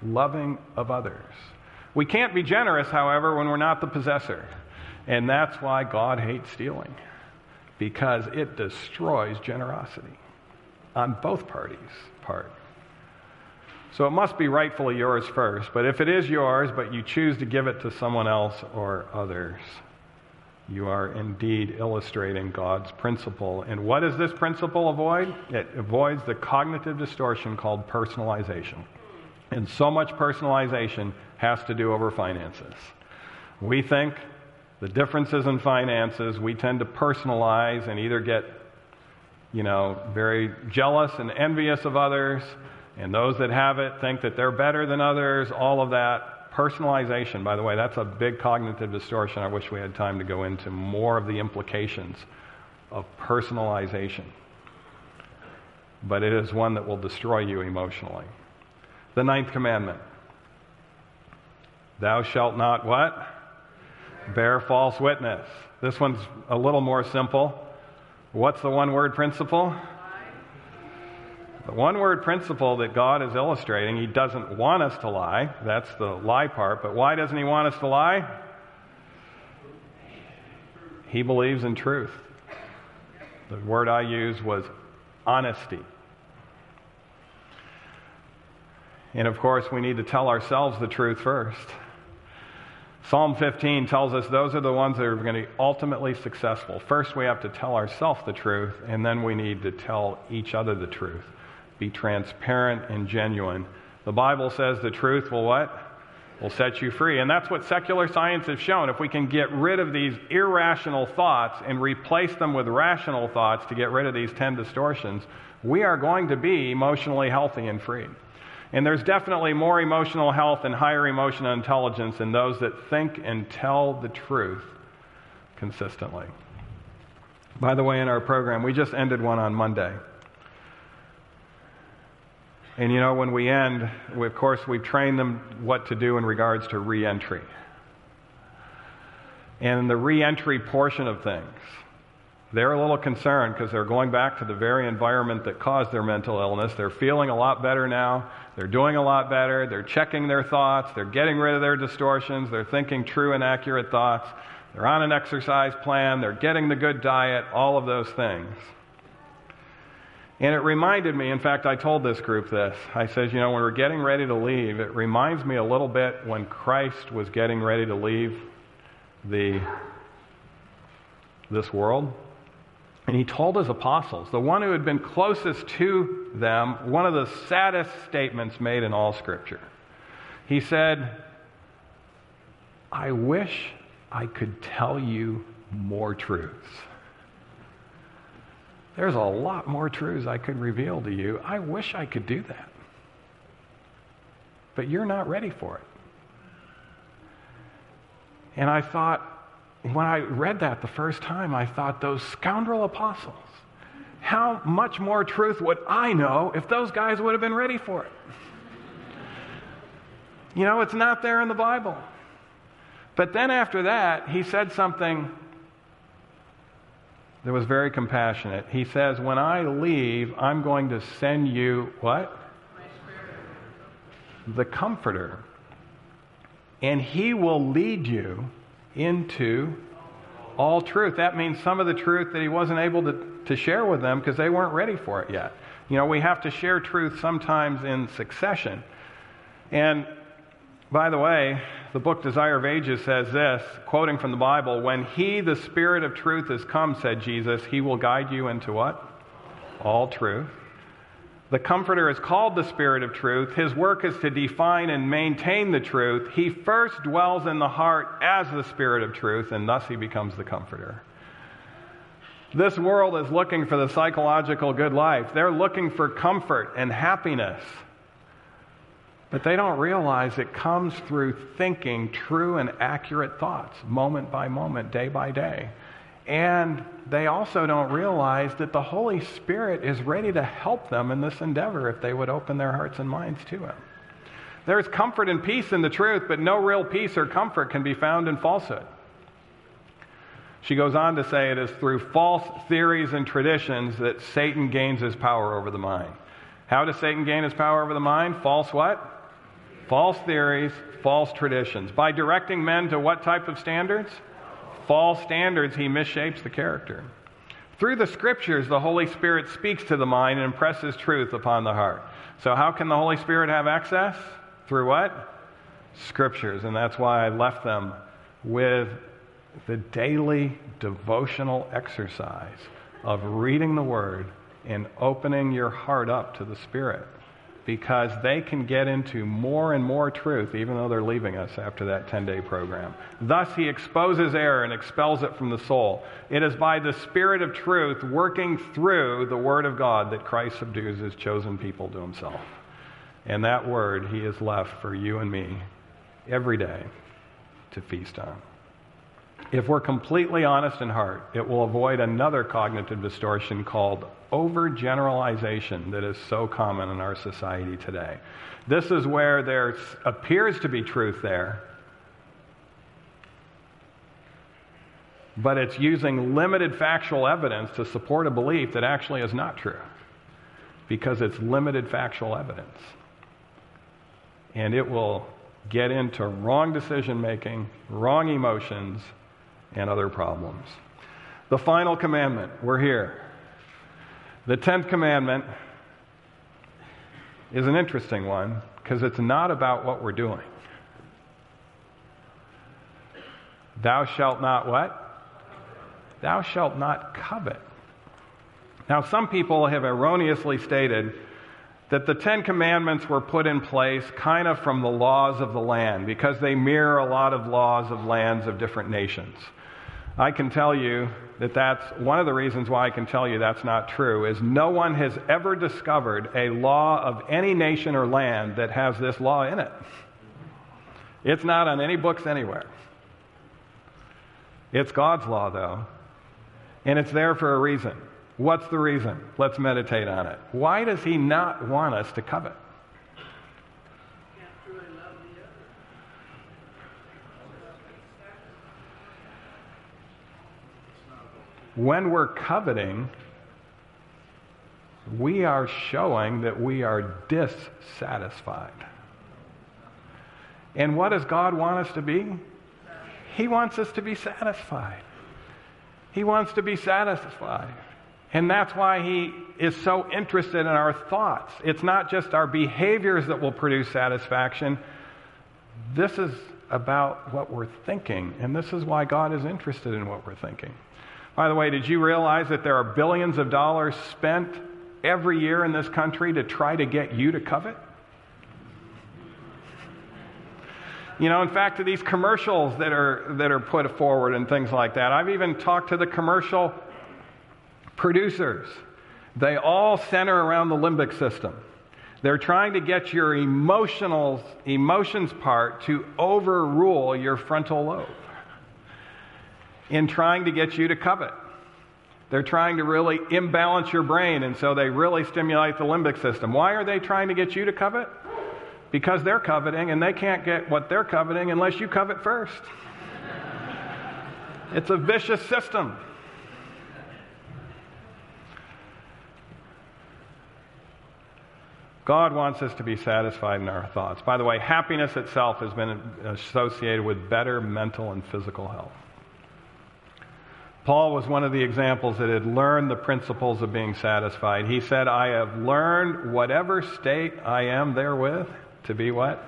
loving of others. We can't be generous, however, when we're not the possessor. And that's why God hates stealing, because it destroys generosity on both parties' part. So it must be rightfully yours first, but if it is yours, but you choose to give it to someone else or others, you are indeed illustrating God's principle. And what does this principle avoid? It avoids the cognitive distortion called personalization. And so much personalization has to do over finances. We think the differences in finances, we tend to personalize and either get, very jealous and envious of others, and those that have it think that they're better than others, all of that. Personalization, by the way, that's a big cognitive distortion. I wish we had time to go into more of the implications of personalization. But it is one that will destroy you emotionally. The ninth commandment. Thou shalt not what? Bear false witness. This one's a little more simple. What's the one-word principle? The one-word principle that God is illustrating, He doesn't want us to lie. That's the lie part. But why doesn't He want us to lie? He believes in truth. The word I used was honesty. And of course, we need to tell ourselves the truth first. Psalm 15 tells us those are the ones that are going to be ultimately successful. First, we have to tell ourselves the truth, and then we need to tell each other the truth. Be transparent and genuine. The Bible says the truth will what? Will set you free. And that's what secular science has shown. If we can get rid of these irrational thoughts and replace them with rational thoughts to get rid of these 10 distortions, we are going to be emotionally healthy and free. And there's definitely more emotional health and higher emotional intelligence in those that think and tell the truth consistently. By the way, in our program, we just ended one on Monday. And when we end, of course, we've trained them what to do in regards to re-entry. And the re-entry portion of things, they're a little concerned because they're going back to the very environment that caused their mental illness. They're feeling a lot better now. They're doing a lot better. They're checking their thoughts. They're getting rid of their distortions. They're thinking true and accurate thoughts. They're on an exercise plan. They're getting the good diet, all of those things. And it reminded me, in fact, I told this group this. I said, when we're getting ready to leave, it reminds me a little bit when Christ was getting ready to leave this world. And He told His apostles, the one who had been closest to them, one of the saddest statements made in all Scripture. He said, I wish I could tell you more truths. There's a lot more truths I could reveal to you. I wish I could do that. But you're not ready for it. And I thought, when I read that the first time, I thought, those scoundrel apostles, how much more truth would I know if those guys would have been ready for it? It's not there in the Bible. But then after that, he said something that was very compassionate. He says, when I leave, I'm going to send you what? The Comforter. And He will lead you into all truth. That means some of the truth that He wasn't able to share with them because they weren't ready for it yet. We have to share truth sometimes in succession. And by the way, the book Desire of Ages says this, quoting from the Bible, when He, the Spirit of truth, has come, said Jesus, He will guide you into what? All truth. The Comforter is called the Spirit of truth. His work is to define and maintain the truth. He first dwells in the heart as the Spirit of truth, and thus He becomes the Comforter. This world is looking for the psychological good life. They're looking for comfort and happiness. But they don't realize it comes through thinking true and accurate thoughts, moment by moment, day by day. And they also don't realize that the Holy Spirit is ready to help them in this endeavor if they would open their hearts and minds to Him. There's comfort and peace in the truth, but no real peace or comfort can be found in falsehood. She goes on to say it is through false theories and traditions that Satan gains his power over the mind. How does Satan gain his power over the mind? False what? False theories, false traditions. By directing men to what type of standards? False standards, he misshapes the character. Through the Scriptures, the Holy Spirit speaks to the mind and impresses truth upon the heart. So how can the Holy Spirit have access? Through what? Scriptures. And that's why I left them with the daily devotional exercise of reading the Word and opening your heart up to the Spirit, because they can get into more and more truth even though they're leaving us after that 10-day program. Thus he exposes error and expels it from the soul. It is by the Spirit of truth working through the Word of God that Christ subdues his chosen people to himself. And that Word he has left for you and me every day to feast on. If we're completely honest in heart, it will avoid another cognitive distortion called overgeneralization that is so common in our society today. This is where there appears to be truth there, but it's using limited factual evidence to support a belief that actually is not true, because it's limited factual evidence. And it will get into wrong decision-making, wrong emotions, and other problems. The final commandment, we're here. The 10th commandment is an interesting one because it's not about what we're doing. Thou shalt not what? Thou shalt not covet. Now, some people have erroneously stated that the 10 commandments were put in place kind of from the laws of the land, because they mirror a lot of laws of lands of different nations. I can tell you that that's one of the reasons why I can tell you that's not true, is no one has ever discovered a law of any nation or land that has this law in it. It's not on any books anywhere. It's God's law, though, and it's there for a reason. What's the reason? Let's meditate on it. Why does he not want us to covet? When we're coveting, we are showing that we are dissatisfied. And what does God want us to be? He wants us to be satisfied. He wants to be satisfied. And that's why he is so interested in our thoughts. It's not just our behaviors that will produce satisfaction. This is about what we're thinking, and this is why God is interested in what we're thinking. By the way, did you realize that there are billions of dollars spent every year in this country to try to get you to covet? You know, in fact, to these commercials that are put forward and things like that, I've even talked to the commercial producers. They all center around the limbic system. They're trying to get your emotions part to overrule your frontal lobe in trying to get you to covet. They're trying to really imbalance your brain, and so they really stimulate the limbic system. Why are they trying to get you to covet? Because they're coveting, and they can't get what they're coveting unless you covet first. It's a vicious system. God wants us to be satisfied in our thoughts. By the way, happiness itself has been associated with better mental and physical health. Paul was one of the examples that had learned the principles of being satisfied. He said, I have learned whatever state I am therewith to be what?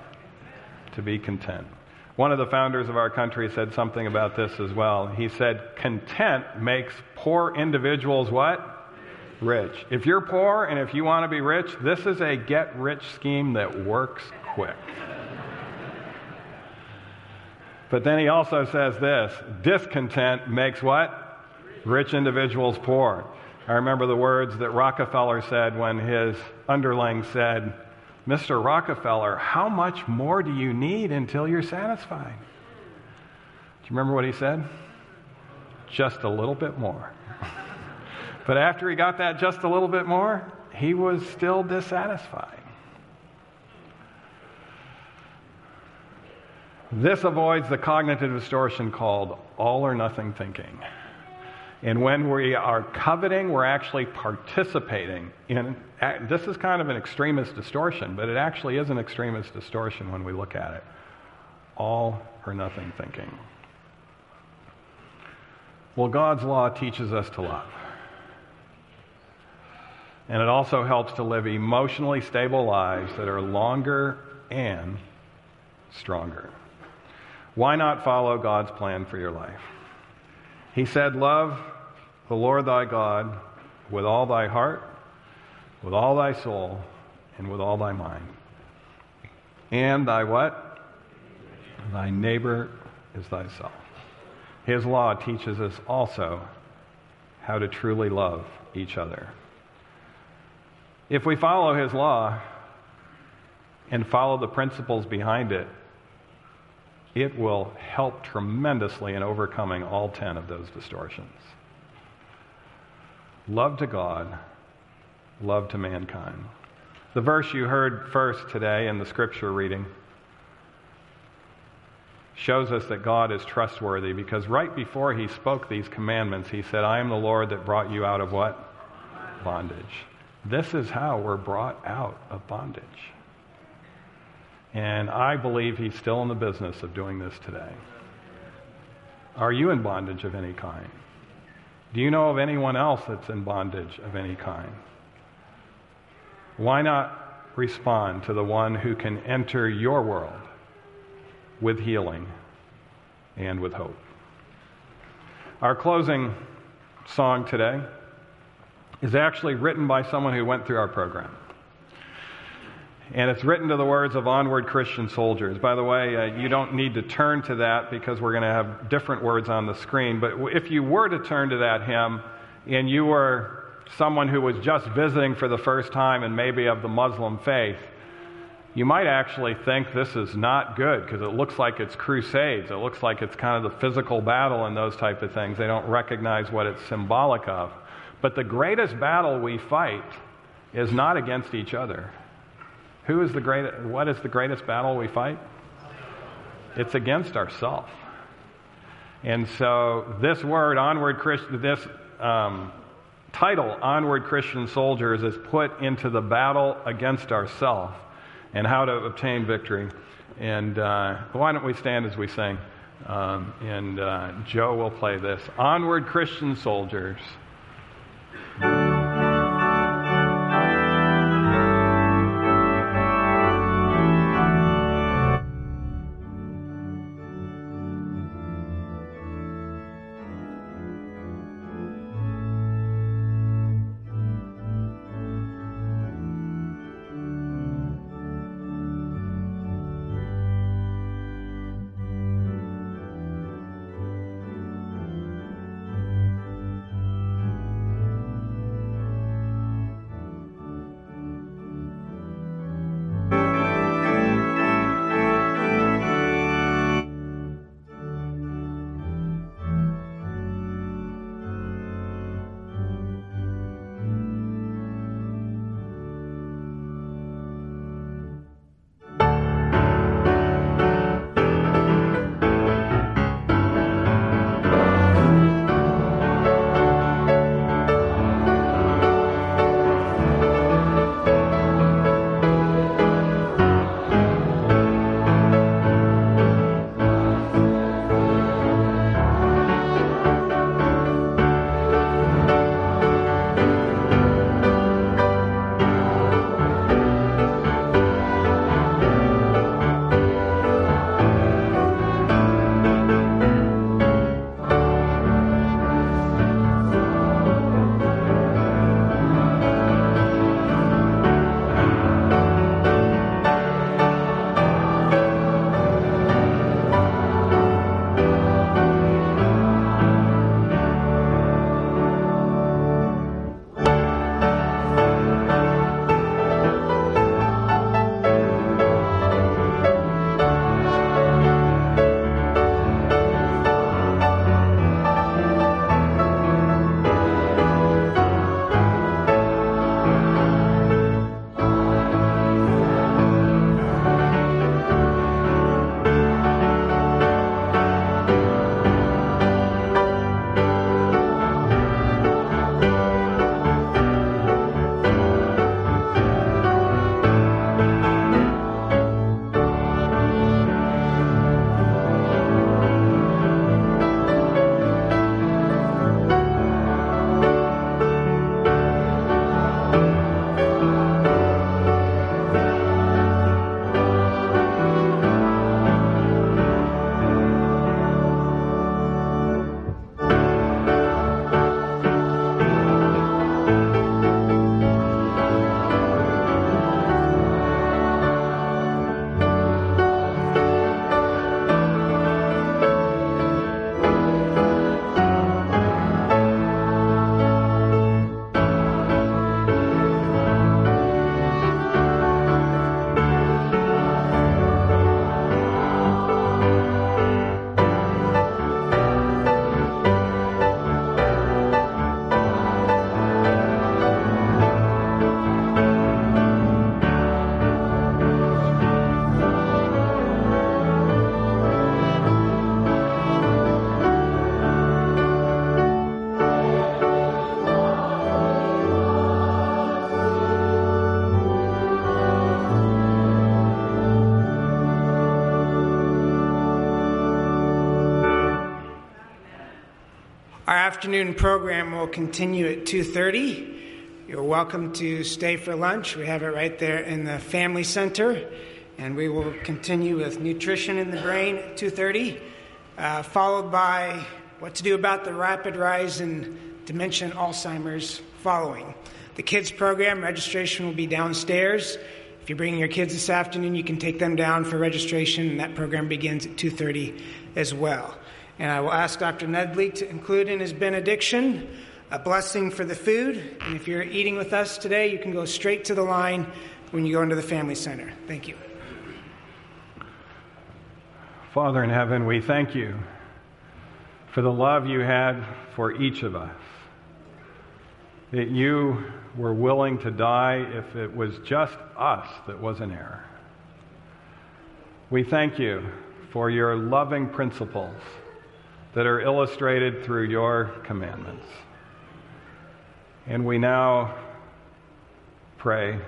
To be content. One of the founders of our country said something about this as well. He said, content makes poor individuals what? Rich. If you're poor and if you want to be rich, this is a get-rich scheme that works quick. But then he also says this, discontent makes what? Rich individuals poor. I remember the words that Rockefeller said when his underling said, Mr. Rockefeller, how much more do you need until you're satisfied? Do you remember what he said? Just a little bit more. But after he got that just a little bit more, he was still dissatisfied. This avoids the cognitive distortion called all or nothing thinking. And when we are coveting, we're actually participating in, this is kind of an extremist distortion, but it actually is an extremist distortion when we look at it. All or nothing thinking. Well, God's law teaches us to love. And it also helps to live emotionally stable lives that are longer and stronger. Why not follow God's plan for your life? He said, love the Lord thy God with all thy heart, with all thy soul, and with all thy mind. And thy what? Thy neighbor is thyself. His law teaches us also how to truly love each other. If we follow his law and follow the principles behind it, it will help tremendously in overcoming all 10 of those distortions. Love to God, love to mankind. The verse you heard first today in the scripture reading shows us that God is trustworthy, because right before he spoke these commandments, he said, I am the Lord that brought you out of what? Bondage. This is how we're brought out of bondage. And I believe he's still in the business of doing this today. Are you in bondage of any kind? Do you know of anyone else that's in bondage of any kind? Why not respond to the one who can enter your world with healing and with hope? Our closing song today is actually written by someone who went through our program. And it's written to the words of Onward Christian Soldiers. By the way, you don't need to turn to that because we're going to have different words on the screen. But if you were to turn to that hymn and you were someone who was just visiting for the first time and maybe of the Muslim faith, you might actually think this is not good because it looks like it's crusades. It looks like it's kind of the physical battle and those type of things. They don't recognize what it's symbolic of. But the greatest battle we fight is not against each other. What is the greatest battle we fight? It's against ourselves. And so this word, this title, Onward Christian Soldiers, is put into the battle against ourselves and how to obtain victory. And why don't we stand as we sing? And Joe will play this. Onward Christian Soldiers. Our afternoon program will continue at 2:30. You're welcome to stay for lunch. We have it right there in the Family Center. And we will continue with Nutrition in the Brain at 2:30, followed by What to Do About the Rapid Rise in Dementia and Alzheimer's following. The kids program registration will be downstairs. If you're bringing your kids this afternoon, you can take them down for registration, and that program begins at 2:30 as well. And I will ask Dr. Nedley to include in his benediction a blessing for the food. And if you're eating with us today, you can go straight to the line when you go into the Family Center. Thank you. Father in heaven, we thank you for the love you had for each of us, that you were willing to die if it was just us that was in error. We thank you for your loving principles that are illustrated through your commandments. And we now pray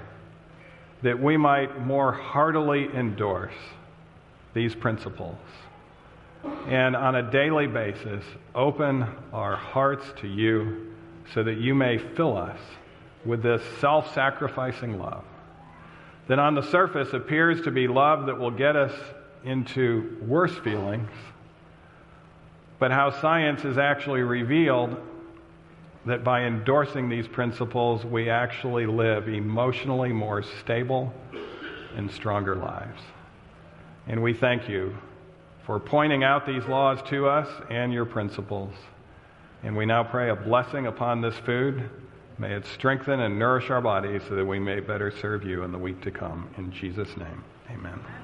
that we might more heartily endorse these principles and on a daily basis open our hearts to you so that you may fill us with this self-sacrificing love that on the surface appears to be love that will get us into worse feelings, but how science has actually revealed that by endorsing these principles, we actually live emotionally more stable and stronger lives. And we thank you for pointing out these laws to us and your principles. And we now pray a blessing upon this food. May it strengthen and nourish our bodies so that we may better serve you in the week to come. In Jesus' name, amen.